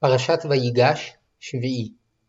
פרשת ויגש שביעי.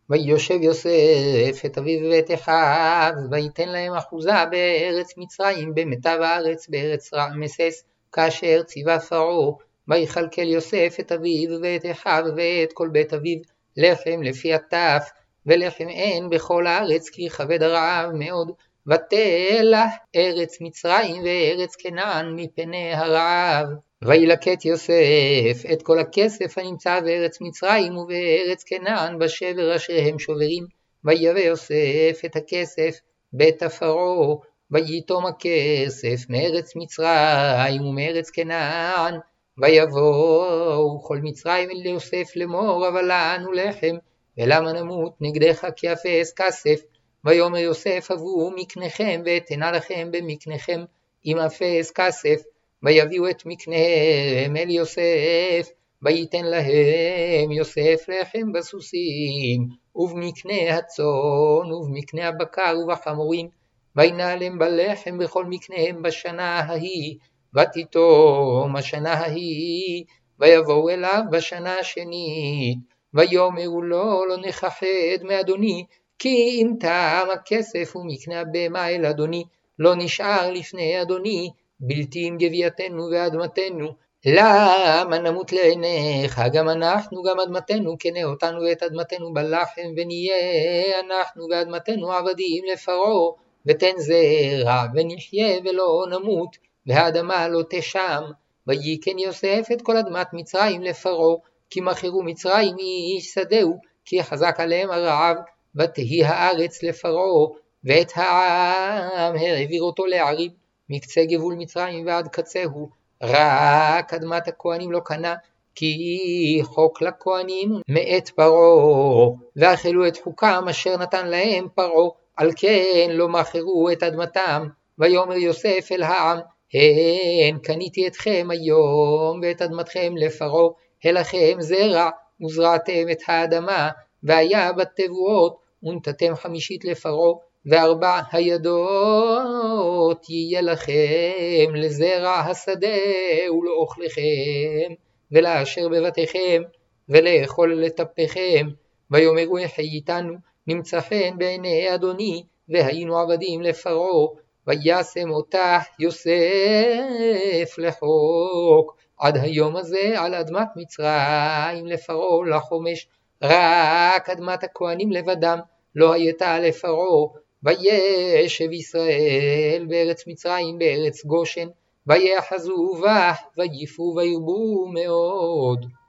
ויושב יוסף את אביו ואת אחיו, ויתן להם אחוזה בארץ מצרים, במיטב הארץ בארץ רעמסס, כאשר ציווה פרעה. ויכלכל יוסף את אביו ואת אחיו ואת כל בית אביו, לחם לפי הטף, ולחם אין בכל הארץ, כי כבד הרעב מאוד. ותלך ארץ מצרים וארץ כנען מפני הרעב. וילקט יוסף את כל הכסף הנמצא בארץ מצרים ובארץ כנען בשבר אשר הם שוברים. ויבא יוסף את הכסף בית פרעה, ויתום הכסף מארץ מצרים ומארץ כנען. ויבואו כל מצרים אל יוסף לאמור, אבל לנו לחם, ולמה נמות נגדך כי אפס כסף. ויאמר יוסף, הבאו מקניכם ואתנה לכם במקניכם עם אפס כסף. ויביאו את מקניהם אל יוסף, ויתן להם יוסף לחם בסוסים, ובמקנה הצאן, ובמקנה הבקר ובחמורים, וינעלם בלחם בכל מקניהם בשנה ההיא. ותתום השנה ההיא, ויבואו אליו בשנה השנית, ויאמרו לו, לא נכחד מאדוני, כי אם טעם הכסף ומקנה הבהמה אל אדוני, לא נשאר לפני אדוני, בלתי עם גוויתנו ואדמתנו. למה נמות לעיניך, גם אנחנו גם אדמתנו, קנה אותנו ואת אדמתנו בלחם, ונהיה אנחנו ואדמתנו עבדים לפרעה, ותן זרע ונחיה ולא נמות, והאדמה לא תשם. ויקן יוסף את כל אדמת מצרים לפרעה, כי מכרו מצרים מאיש שדהו, כי חזק עליהם הרעב. ותהי הארץ לפרעה, ואת העם העביר אותו לערים, מקצה גבול מצרים ועד קצהו. רק אדמת הכהנים לא קנה, כי חוק לכהנים מאת פרעה, ואכלו את חוקם אשר נתן להם פרעה, על כן לא מכרו את אדמתם. ויאמר יוסף אל העם, הן קניתי אתכם היום ואת אדמתכם לפרעה, הלכם זרע וזרעתם את האדמה, והיה בתבואות ונתתם חמישית לפרעה, וארבע הידות יהיה לכם לזרע השדה ולאוכלכם, ולאשר בבתיכם ולאכול לטפכם. ויאמרו החייתנו, נמצא חן בעיני אדוני, והיינו עבדים לפרעה. וישם אותה יוסף לחוק עד היום הזה על אדמת מצרים לפרעה לחומש. רק אדמת הכהנים לבדם לא הייתה לפרעה. וישב ישראל בארץ מצרים בארץ גושן, ויאחזו בה ויפו וירבו מאוד.